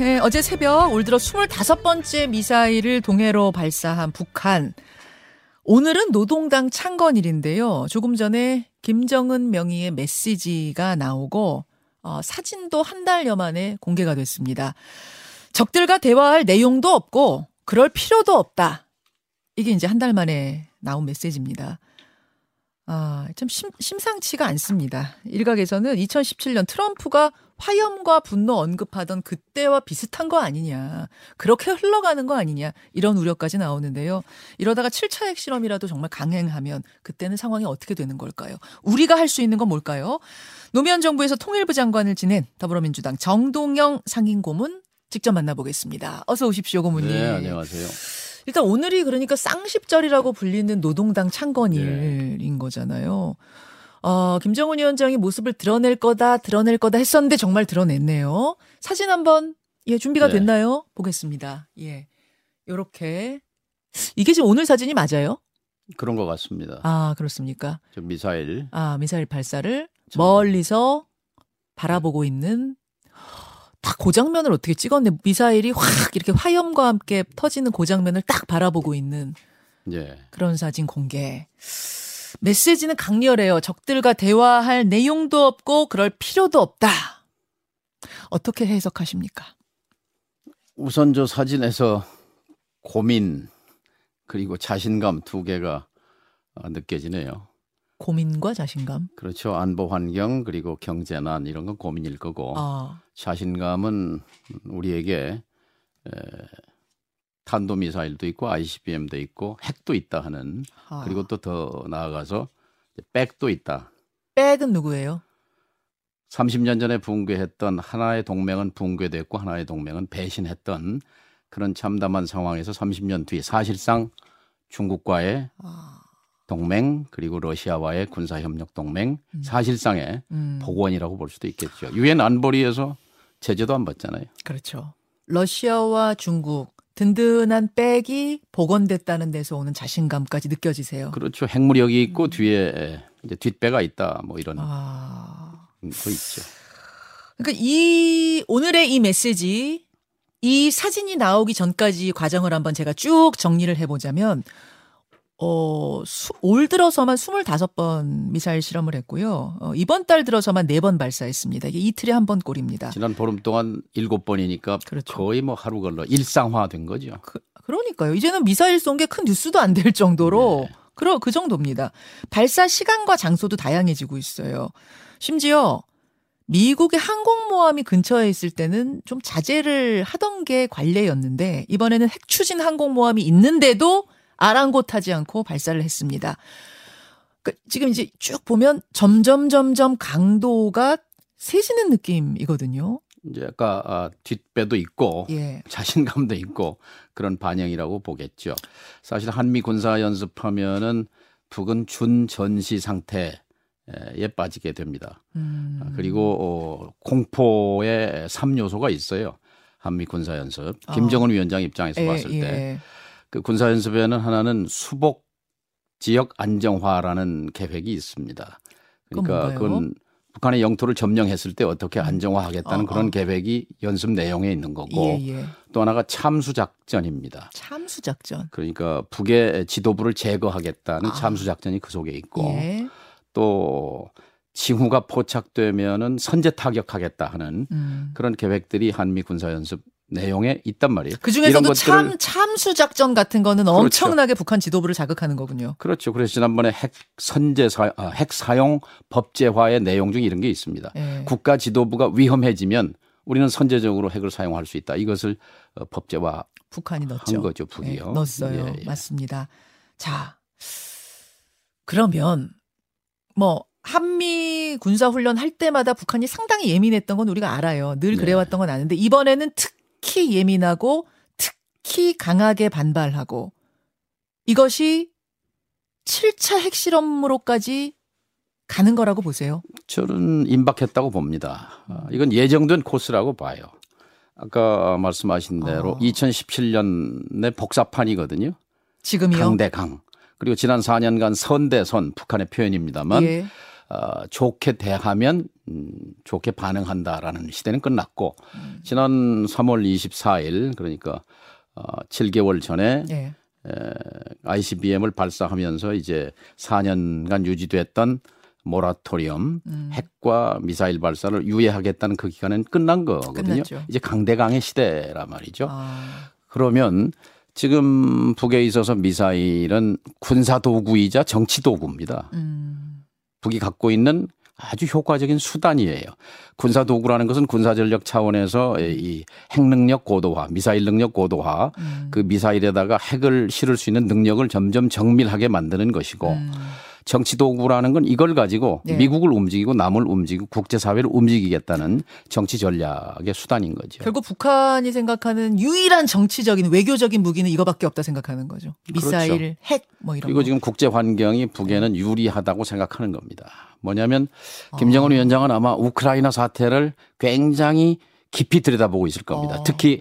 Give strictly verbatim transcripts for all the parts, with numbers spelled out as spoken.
네, 어제 새벽 올 들어 스물다섯 번째 미사일을 동해로 발사한 북한. 오늘은 노동당 창건일인데요. 조금 전에 김정은 명의의 메시지가 나오고 어, 사진도 한 달여 만에 공개가 됐습니다. 적들과 대화할 내용도 없고 그럴 필요도 없다. 이게 이제 한 달 만에 나온 메시지입니다. 아, 참 심, 심상치가 않습니다. 일각에서는 이천십칠 년 트럼프가 화염과 분노 언급하던 그때와 비슷한 거 아니냐. 그렇게 흘러가는 거 아니냐. 이런 우려까지 나오는데요. 이러다가 칠 차 핵실험이라도 정말 강행하면 그때는 상황이 어떻게 되는 걸까요? 우리가 할 수 있는 건 뭘까요? 노무현 정부에서 통일부 장관을 지낸 더불어민주당 정동영 상임고문 직접 만나보겠습니다. 어서 오십시오, 고문님. 네, 안녕하세요. 일단 오늘이 그러니까 쌍십절이라고 불리는 노동당 창건일인 거잖아요. 어, 김정은 위원장이 모습을 드러낼 거다, 드러낼 거다 했었는데 정말 드러냈네요. 사진 한번 예 준비가 네. 됐나요? 보겠습니다. 예, 요렇게 이게 지금 오늘 사진이 맞아요? 그런 것 같습니다. 아 그렇습니까? 지금 미사일. 아 미사일 발사를 참... 멀리서 바라보고 있는. 딱 그 장면을 어떻게 찍었네. 미사일이 확 이렇게 화염과 함께 터지는 그 장면을 딱 바라보고 있는 예. 그런 사진 공개. 메시지는 강렬해요. 적들과 대화할 내용도 없고 그럴 필요도 없다. 어떻게 해석하십니까? 우선 저 사진에서 고민 그리고 자신감 두 개가 느껴지네요. 고민과 자신감? 그렇죠. 안보 환경 그리고 경제난 이런 건 고민일 거고 아. 자신감은 우리에게 에, 탄도미사일도 있고 아이씨비엠도 있고 핵도 있다 하는 아. 그리고 또 더 나아가서 백도 있다. 백은 누구예요? 삼십 년 전에 붕괴했던 하나의 동맹은 붕괴됐고 하나의 동맹은 배신했던 그런 참담한 상황에서 삼십 년 뒤 사실상 중국과의 아. 동맹 그리고 러시아와의 군사협력 동맹 음. 사실상의 음. 복원이라고 볼 수도 있겠죠. 유엔 안보리에서 제재도 안 받잖아요. 그렇죠. 러시아와 중국 든든한 백이 복원됐다는 데서 오는 자신감까지 느껴지세요. 그렇죠. 핵무력이 있고 음. 뒤에 이제 뒷배가 있다 뭐 이런 아... 거 있죠. 그러니까 이 오늘의 이 메시지 이 사진이 나오기 전까지 과정을 한번 제가 쭉 정리를 해보자면. 어, 수, 올 들어서만 스물다섯 번 미사일 실험을 했고요. 어, 이번 달 들어서만 네 번 발사했습니다. 이게 이틀에 한 번 꼴입니다. 지난 보름 동안 일곱 번이니까 그렇죠. 거의 뭐 하루 걸러 일상화된 거죠. 그, 그러니까요. 이제는 미사일 쏜 게 큰 뉴스도 안 될 정도로 네. 그러, 그 정도입니다. 발사 시간과 장소도 다양해지고 있어요. 심지어 미국의 항공모함이 근처에 있을 때는 좀 자제를 하던 게 관례였는데 이번에는 핵추진 항공모함이 있는데도 아랑곳하지 않고 발사를 했습니다. 그러니까 지금 이제 쭉 보면 점점 점점 강도가 세지는 느낌이거든요. 이제 아까 아, 뒷배도 있고 예. 자신감도 있고 그런 반영이라고 보겠죠. 사실 한미 군사 연습하면은 북은 준전시 상태에 빠지게 됩니다. 음. 그리고 어, 공포의 삼 요소가 있어요. 한미 군사 연습. 김정은 아. 위원장 입장에서 예, 봤을 때. 예. 그 군사연습에는 하나는 수복 지역 안정화라는 계획이 있습니다. 그러니까 그건 북한의 영토를 점령했을 때 어떻게 안정화하겠다는 어, 그런 어. 계획이 연습 내용에 있는 거고 예, 예. 또 하나가 참수작전입니다. 참수작전. 그러니까 북의 지도부를 제거하겠다는 아. 참수작전이 그 속에 있고 예. 또 징후가 포착되면은 선제 타격하겠다 하는 음. 그런 계획들이 한미 군사연습 내용에 있단 말이에요. 그중에서도 참, 참수작전 같은 거는 그렇죠. 엄청나게 북한 지도부를 자극하는 거군요. 그렇죠. 그래서 지난번에 핵 선제 사, 아, 핵 사용 법제화의 내용 중에 이런 게 있습니다. 예. 국가 지도부가 위험해지면 우리는 선제적으로 핵을 사용할 수 있다. 이것을 어, 법제화 북한이 넣었죠. 한 거죠. 북이요. 예, 넣었어요. 예, 예. 맞습니다. 자, 그러면 뭐 한미 군사훈련 할 때마다 북한이 상당히 예민했던 건 우리가 알아요. 늘 그래왔던 건 아는데 이번에는 특 특히 예민하고 특히 강하게 반발하고 이것이 칠 차 핵실험으로까지 가는 거라고 보세요? 저는 임박했다고 봅니다. 이건 예정된 코스라고 봐요. 아까 말씀하신 대로 어. 이천십칠 년의 복사판이거든요. 지금이요? 강대강. 그리고 지난 사 년간 선대선 북한의 표현입니다만 예. 어, 좋게 대하면 음, 좋게 반응한다라는 시대는 끝났고 음. 지난 삼월 이십사일 그러니까 어, 칠 개월 전에 예. 에, 아이씨비엠을 발사하면서 이제 사 년간 유지됐던 모라토리엄 음. 핵과 미사일 발사를 유예하겠다는 그 기간은 끝난 거거든요. 끝났죠. 이제 강대강의 시대란 말이죠. 아. 그러면 지금 북에 있어서 미사일은 군사도구이자 정치도구입니다. 음. 북이 갖고 있는 아주 효과적인 수단이에요. 군사도구라는 것은 군사전력 차원에서 이 핵능력 고도화, 미사일 능력 고도화, 음. 그 미사일에다가 핵을 실을 수 있는 능력을 점점 정밀하게 만드는 것이고 음. 정치도구라는 건 이걸 가지고 네. 미국을 움직이고 남을 움직이고 국제사회를 움직이겠다는 정치 전략의 수단인 거죠. 결국 북한이 생각하는 유일한 정치적인 외교적인 무기는 이거밖에 없다 생각하는 거죠. 미사일, 그렇죠. 핵 뭐 이런 거. 그리고 지금 국제 환경이 북에는 유리하다고 생각하는 겁니다. 뭐냐면 김정은 어. 위원장은 아마 우크라이나 사태를 굉장히 깊이 들여다보고 있을 겁니다. 어. 특히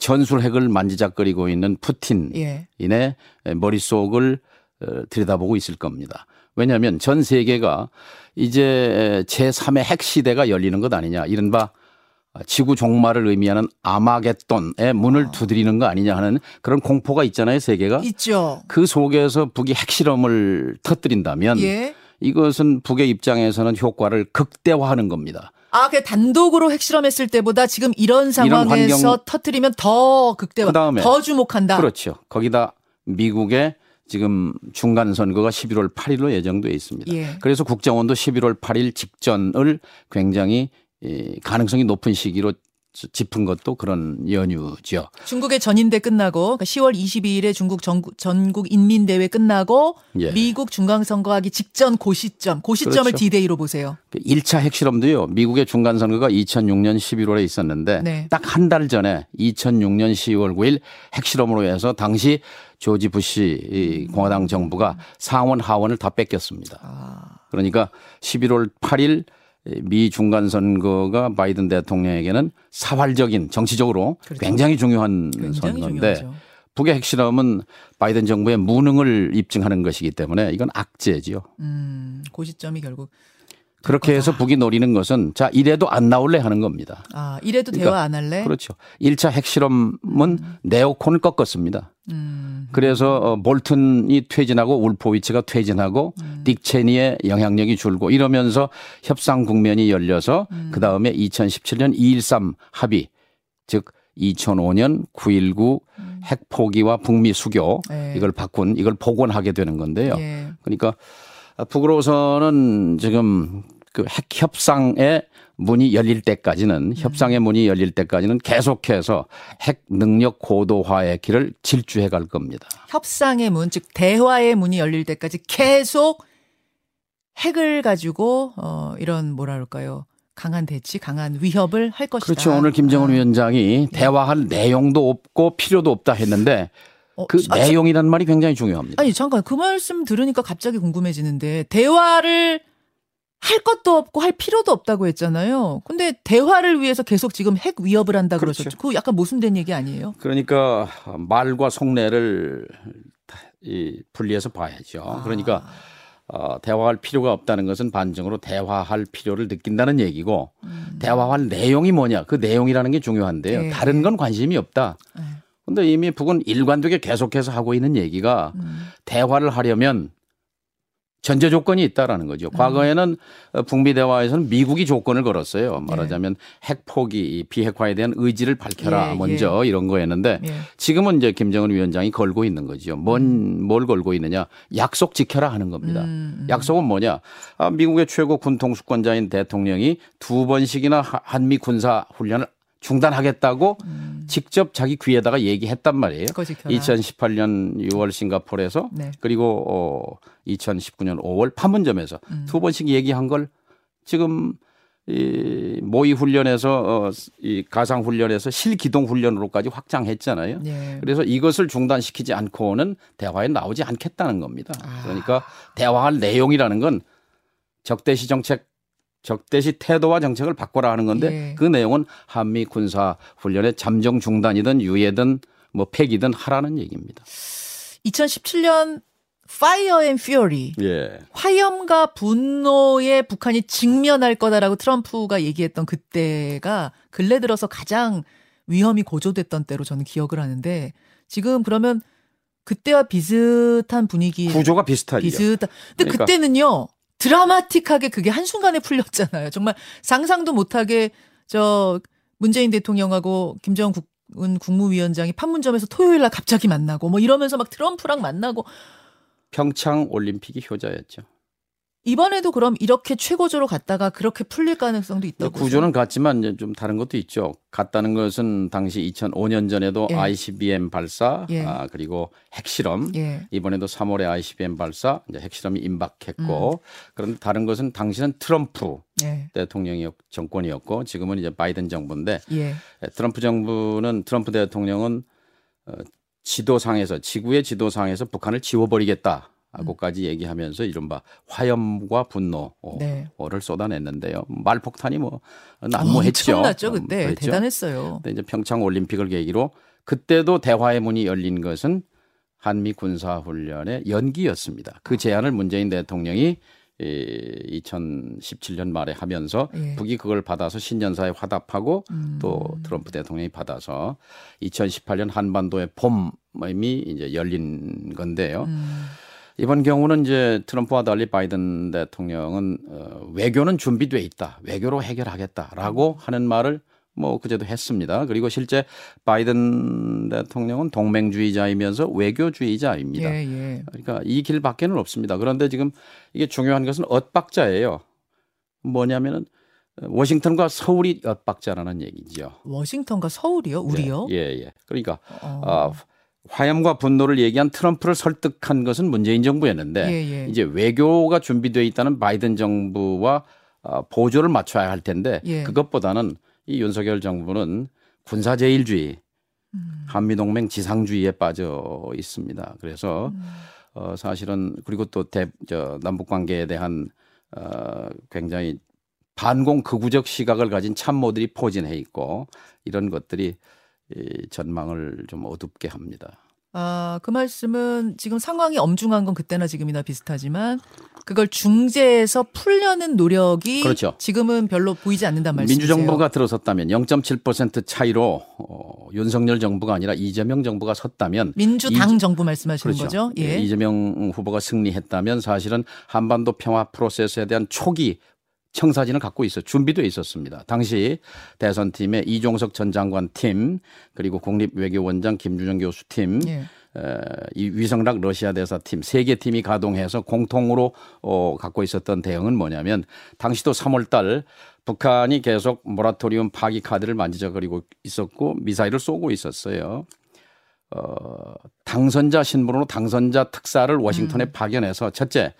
전술 핵을 만지작거리고 있는 푸틴인의 예. 머릿속을 들여다보고 있을 겁니다. 왜냐하면 전 세계가 이제 제삼의 핵시대가 열리는 것 아니냐. 이른바 지구 종말을 의미하는 아마겟돈의 문을 두드리는 거 아니냐 하는 그런 공포가 있잖아요. 세계가. 있죠. 그 속에서 북이 핵실험을 터뜨린다면 예. 이것은 북의 입장에서는 효과를 극대화하는 겁니다. 아, 그 단독으로 핵실험했을 때보다 지금 이런 상황에서 이런 터뜨리면 더 극대화, 그다음에, 더 주목한다. 그렇죠. 거기다 미국의 지금 중간 선거가 십일월 팔일로 예정돼 있습니다. 예. 그래서 국정원도 십일월 팔일 직전을 굉장히 가능성이 높은 시기로 짚은 것도 그런 연유죠. 중국의 전인대 끝나고 그러니까 시월 이십이일에 중국 전국 인민대회 끝나고 예. 미국 중간선거하기 직전 그 시점, 그 시점을 그렇죠. 디데이로 보세요. 일 차 핵실험도요. 미국의 중간선거가 이천육년 십일월에 있었는데 네. 딱 한 달 전에 이천육년 시월 구일 핵실험으로 해서 당시 조지 부시 공화당 정부가 상원 하원을 다 뺏겼습니다. 아. 그러니까 십일월 팔일 미 중간선거가 바이든 대통령에게는 사활적인 정치적으로 그렇죠. 굉장히 중요한 굉장히 선거인데 중요하죠. 북의 핵실험은 바이든 정부의 무능을 입증하는 것이기 때문에 이건 악재지요. 음, 그 시점이 결국. 그렇게 해서 북이 노리는 것은 자 이래도 안 나올래 하는 겁니다. 아 이래도 그러니까, 대화 안 할래? 그렇죠. 일 차 핵실험은 음. 네오콘을 꺾었습니다. 음. 그래서 볼튼이 퇴진하고 울포위츠가 퇴진하고 음. 딕 체니의 영향력이 줄고 이러면서 협상 국면이 열려서 음. 그다음에 이천십칠년 이일삼 합의 즉 이천오년 구일구 음. 핵 포기와 북미 수교 네. 이걸 바꾼 이걸 복원하게 되는 건데요. 네. 그러니까 북으로서는 지금 그 핵협상의 문이 열릴 때까지는 협상의 문이 열릴 때까지는 계속해서 핵 능력 고도화의 길을 질주해 갈 겁니다. 협상의 문, 즉 대화의 문이 열릴 때까지 계속 핵을 가지고 어, 이런 뭐라 그럴까요? 강한 대치, 강한 위협을 할 것이다. 그렇죠. 오늘 김정은 위원장이 아. 대화할 내용도 없고 필요도 없다 했는데 그 어, 내용이란 말이 굉장히 중요합니다. 아니 잠깐 그 말씀 들으니까 갑자기 궁금해지는데 대화를 할 것도 없고 할 필요도 없다고 했잖아요. 근데 대화를 위해서 계속 지금 핵 위협을 한다 그러셨죠. 그렇죠. 그 약간 모순된 얘기 아니에요? 그러니까 말과 속내를 이 분리해서 봐야죠. 아. 그러니까 어, 대화할 필요가 없다는 것은 반증으로 대화할 필요를 느낀다는 얘기고 음. 대화할 내용이 뭐냐 그 내용이라는 게 중요한데요. 네. 다른 건 관심이 없다. 네. 근데 이미 북은 일관되게 계속해서 하고 있는 얘기가 음. 대화를 하려면 전제 조건이 있다라는 거죠. 과거에는 음. 북미 대화에서는 미국이 조건을 걸었어요. 말하자면 예. 핵 포기, 비핵화에 대한 의지를 밝혀라 예, 먼저 예. 이런 거였는데 예. 지금은 이제 김정은 위원장이 걸고 있는 거죠. 뭔, 뭘 걸고 있느냐? 약속 지켜라 하는 겁니다. 음, 음. 약속은 뭐냐? 아, 미국의 최고 군 통수권자인 대통령이 두 번씩이나 한미 군사 훈련을 중단하겠다고 음. 직접 자기 귀에다가 얘기했단 말이에요. 이천십팔년 유월 싱가포르에서 네. 그리고 어, 이천십구년 오월 판문점에서 음. 두 번씩 얘기한 걸 지금 이 모의 훈련에서 어, 이 가상 훈련에서 실기동 훈련으로까지 확장했잖아요. 네. 그래서 이것을 중단시키지 않고는 대화에 나오지 않겠다는 겁니다. 아. 그러니까 대화할 내용이라는 건 적대시 정책 적대시 태도와 정책을 바꿔라 하는 건데 예. 그 내용은 한미 군사 훈련의 잠정 중단이든 유예든 뭐 폐기든 하라는 얘기입니다. 이천십칠년 Fire and Fury. 예. 화염과 분노에 북한이 직면할 거다라고 트럼프가 얘기했던 그때가 근래 들어서 가장 위험이 고조됐던 때로 저는 기억을 하는데, 지금 그러면 그때와 비슷한 분위기. 구조가 비슷하죠. 비슷한. 근데 그러니까. 그때는요. 드라마틱하게 그게 한순간에 풀렸잖아요. 정말 상상도 못하게 저 문재인 대통령하고 김정은 국, 국무위원장이 판문점에서 토요일날 갑자기 만나고 뭐 이러면서 막 트럼프랑 만나고. 평창 올림픽이 효자였죠. 이번에도 그럼 이렇게 최고조로 갔다가 그렇게 풀릴 가능성도 있다고. 구조는 같지만 좀 다른 것도 있죠. 같다는 것은 당시 이천오 년 전에도 예. 아이씨비엠 발사 예. 아, 그리고 핵실험 예. 이번에도 삼월에 아이씨비엠 발사 이제 핵실험이 임박했고 음. 그런데 다른 것은 당시는 트럼프 예. 대통령이 정권이었고 지금은 이제 바이든 정부인데 예. 트럼프 정부는 트럼프 대통령은 어, 지도상에서 지구의 지도상에서 북한을 지워버리겠다. 하고까지 얘기하면서 이른바 화염과 분노를 네. 쏟아냈는데요. 말폭탄이 뭐 난무했죠. 엄청났죠 그때. 그랬죠? 대단했어요. 근데 이제 평창 올림픽을 계기로 그때도 대화의 문이 열린 것은 한미 군사훈련의 연기였습니다. 그 제안을 문재인 대통령이 이천십칠 년 말에 하면서 예. 북이 그걸 받아서 신년사에 화답하고 음. 또 트럼프 대통령이 받아서 이천십팔 년 한반도의 봄이 이제 열린 건데요. 음. 이번 경우는 이제 트럼프와 달리 바이든 대통령은 어, 외교는 준비돼 있다. 외교로 해결하겠다라고 하는 말을 뭐 그제도 했습니다. 그리고 실제 바이든 대통령은 동맹주의자이면서 외교주의자입니다. 예, 예. 그러니까 이 길밖에는 없습니다. 그런데 지금 이게 중요한 것은 엇박자예요. 뭐냐면은 워싱턴과 서울이 엇박자라는 얘기죠. 워싱턴과 서울이요? 우리요? 예, 예. 예. 그러니까 어. 어, 화염과 분노를 얘기한 트럼프를 설득한 것은 문재인 정부였는데 예, 예. 이제 외교가 준비되어 있다는 바이든 정부와 보조를 맞춰야 할 텐데 예. 그것보다는 이 윤석열 정부는 군사제일주의, 음. 한미동맹 지상주의에 빠져 있습니다. 그래서 음. 어, 사실은 그리고 또 대, 저, 남북관계에 대한 어, 굉장히 반공 극우적 시각을 가진 참모들이 포진해 있고 이런 것들이 이 전망을 좀 어둡게 합니다. 아, 그 말씀은 지금 상황이 엄중한 건 그때나 지금이나 비슷하지만 그걸 중재해서 풀려는 노력이 그렇죠. 지금은 별로 보이지 않는단 말씀이세요. 민주정부가 들어섰다면 영 점 칠 퍼센트 차이로 어, 윤석열 정부가 아니라 이재명 정부가 섰다면 민주당 이, 정부 말씀하시는 그렇죠. 거죠? 예. 이재명 후보가 승리했다면 사실은 한반도 평화 프로세스에 대한 초기 청사진을 갖고 있어 준비돼 있었습니다. 당시 대선팀의 이종석 전 장관 팀 그리고 국립외교원장 김준영 교수 팀, 예. 에, 이 위성락 러시아 대사 팀 세 개 팀이 가동해서 공통으로 어, 갖고 있었던 대응은 뭐냐면 당시도 삼월 달 북한이 계속 모라토리엄 파기 카드를 만지작거리고 있었고 미사일을 쏘고 있었어요. 어, 당선자 신분으로 당선자 특사를 워싱턴에 음. 파견해서 첫째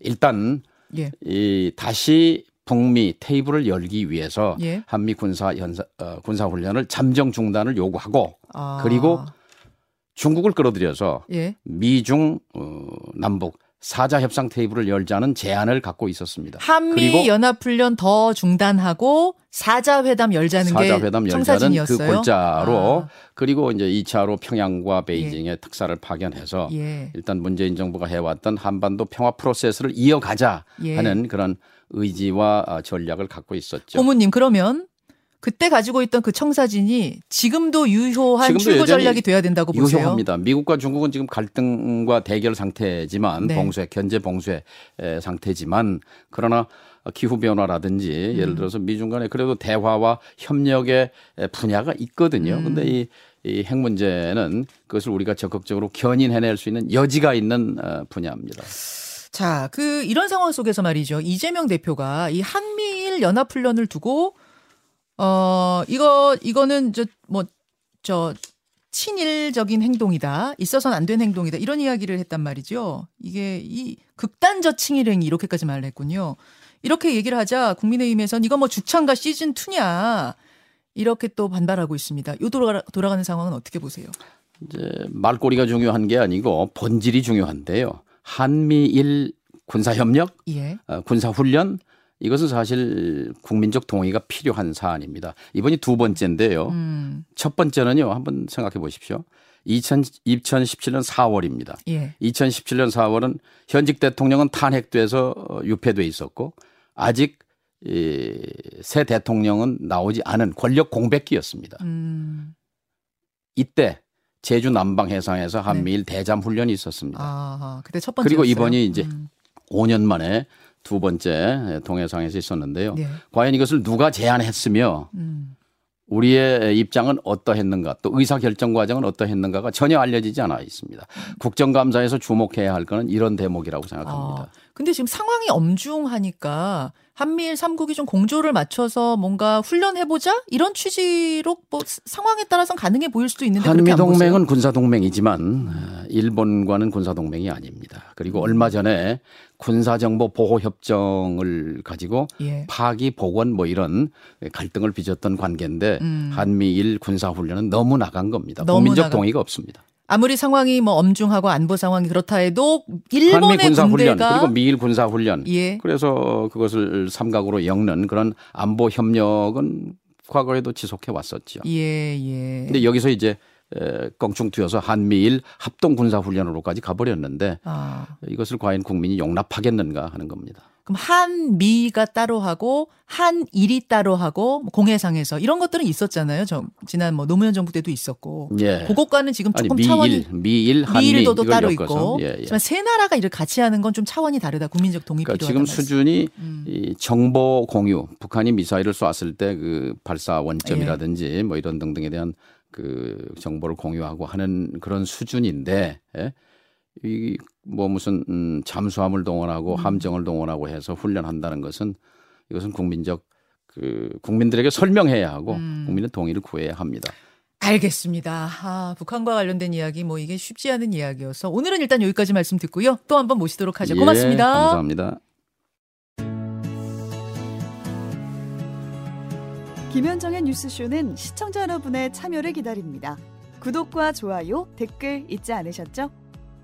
일단 예. 이 다시 북미 테이블을 열기 위해서 예. 한미 군사 연사, 어, 군사 훈련을 잠정 중단을 요구하고 아. 그리고 중국을 끌어들여서 예. 미중 어, 남북 사자 협상 테이블을 열자는 제안을 갖고 있었습니다. 한미 연합 훈련 더 중단하고 사자 회담 열자는 사자 게 회담 청사진이었어요. 그 골자로 아. 그리고 이제 이 차로 평양과 베이징에 예. 특사를 파견해서 예. 일단 문재인 정부가 해왔던 한반도 평화 프로세스를 이어가자 예. 하는 그런 의지와 전략을 갖고 있었죠. 고모님 그러면 그때 가지고 있던 그 청사진이 지금도 유효한 지금도 출구 전략이 돼야 된다고 유효합니다. 보세요. 유효합니다. 미국과 중국은 지금 갈등과 대결 상태지만 네. 봉쇄, 견제 봉쇄 상태지만 그러나 기후변화라든지 예를 들어서 미중 간에 그래도 대화와 협력의 분야가 있거든요. 그런데 음. 이, 이 핵 문제는 그것을 우리가 적극적으로 견인해낼 수 있는 여지가 있는 분야입니다. 자, 그 이런 상황 속에서 말이죠. 이재명 대표가 이 한미일 연합훈련을 두고 어 이거 이거는 저 뭐 저 친일적인 행동이다, 있어서는 안 된 행동이다 이런 이야기를 했단 말이죠. 이게 이 극단적 친일행위 이렇게까지 말을 했군요. 이렇게 얘기를 하자 국민의힘에서는 이거 뭐 죽창가 시즌 투냐 이렇게 또 반발하고 있습니다. 요 돌아 돌아가는 상황은 어떻게 보세요? 이제 말꼬리가 중요한 게 아니고 본질이 중요한데요. 한미일 군사협력, 예. 어, 군사훈련 이것은 사실 국민적 동의가 필요한 사안입니다. 이번이 두 번째인데요. 음. 첫 번째는요. 한번 생각해 보십시오. 이천십칠 년 사월입니다. 예. 이천십칠 년 사월은 현직 대통령은 탄핵돼서 유폐돼 있었고 아직 이 새 대통령은 나오지 않은 권력 공백기였습니다. 음. 이때 제주 남방 해상에서 한미일 네. 대잠 훈련이 있었습니다. 아, 그때 첫 번째였어요. 그리고 이번이 이제 음. 오 년 만에 두 번째 동해상에서 있었는데요. 네. 과연 이것을 누가 제안했으며 음. 우리의 입장은 어떠했는가 또 의사결정 과정은 어떠했는가가 전혀 알려지지 않아 있습니다. 국정감사에서 주목해야 할 것은 이런 대목이라고 생각합니다. 그런데 아, 지금 상황이 엄중하니까 한미일 삼 국이 좀 공조를 맞춰서 뭔가 훈련해보자 이런 취지로 뭐 상황에 따라서는 가능해 보일 수도 있는데 그렇게 안 보세요? 한미동맹은 군사동맹이지만 일본과는 군사동맹이 아닙니다. 그리고 얼마 전에 군사정보보호협정을 가지고 예. 파기, 복원 뭐 이런 갈등을 빚었던 관계인데 음. 한미일 군사훈련은 너무 나간 겁니다. 너무 국민적 나간... 동의가 없습니다. 아무리 상황이 뭐 엄중하고 안보 상황이 그렇다 해도 일본의 군사훈련 그리고 미일 군사훈련 예. 그래서 그것을 삼각으로 엮는 그런 안보 협력은 과거에도 지속해 왔었죠. 예, 예. 근데 여기서 이제 껑충튀어서 한미일 합동 군사훈련으로까지 가버렸는데 아. 이것을 과연 국민이 용납하겠는가 하는 겁니다. 그럼 한미가 따로 하고 한일이 따로 하고 공해상에서 이런 것들은 있었잖아요. 저, 지난 뭐 노무현 정부 때도 있었고 예. 그것과는 지금 조금 아니, 차원이 미일, 미일 한미일도도 따로 엮어서. 있고 예, 예. 하지만 세 나라가 이를 같이 하는 건 좀 차원이 다르다. 국민적 동의 그러니까 필요하다. 지금 말씀. 수준이 음. 이 정보 공유 북한이 미사일을 쐈을 때 그 발사 원점이라든지 예. 뭐 이런 등등에 대한 그 정보를 공유하고 하는 그런 수준인데 예? 이 뭐 무슨 음, 잠수함을 동원하고 함정을 동원하고 해서 훈련한다는 것은 이것은 국민적 그 국민들에게 설명해야 하고 음. 국민의 동의를 구해야 합니다. 알겠습니다. 아, 북한과 관련된 이야기 뭐 이게 쉽지 않은 이야기여서 오늘은 일단 여기까지 말씀 듣고요. 또 한번 모시도록 하죠. 고맙습니다. 예, 감사합니다. 김현정의 뉴스쇼는 시청자 여러분의 참여를 기다립니다. 구독과 좋아요, 댓글 잊지 않으셨죠?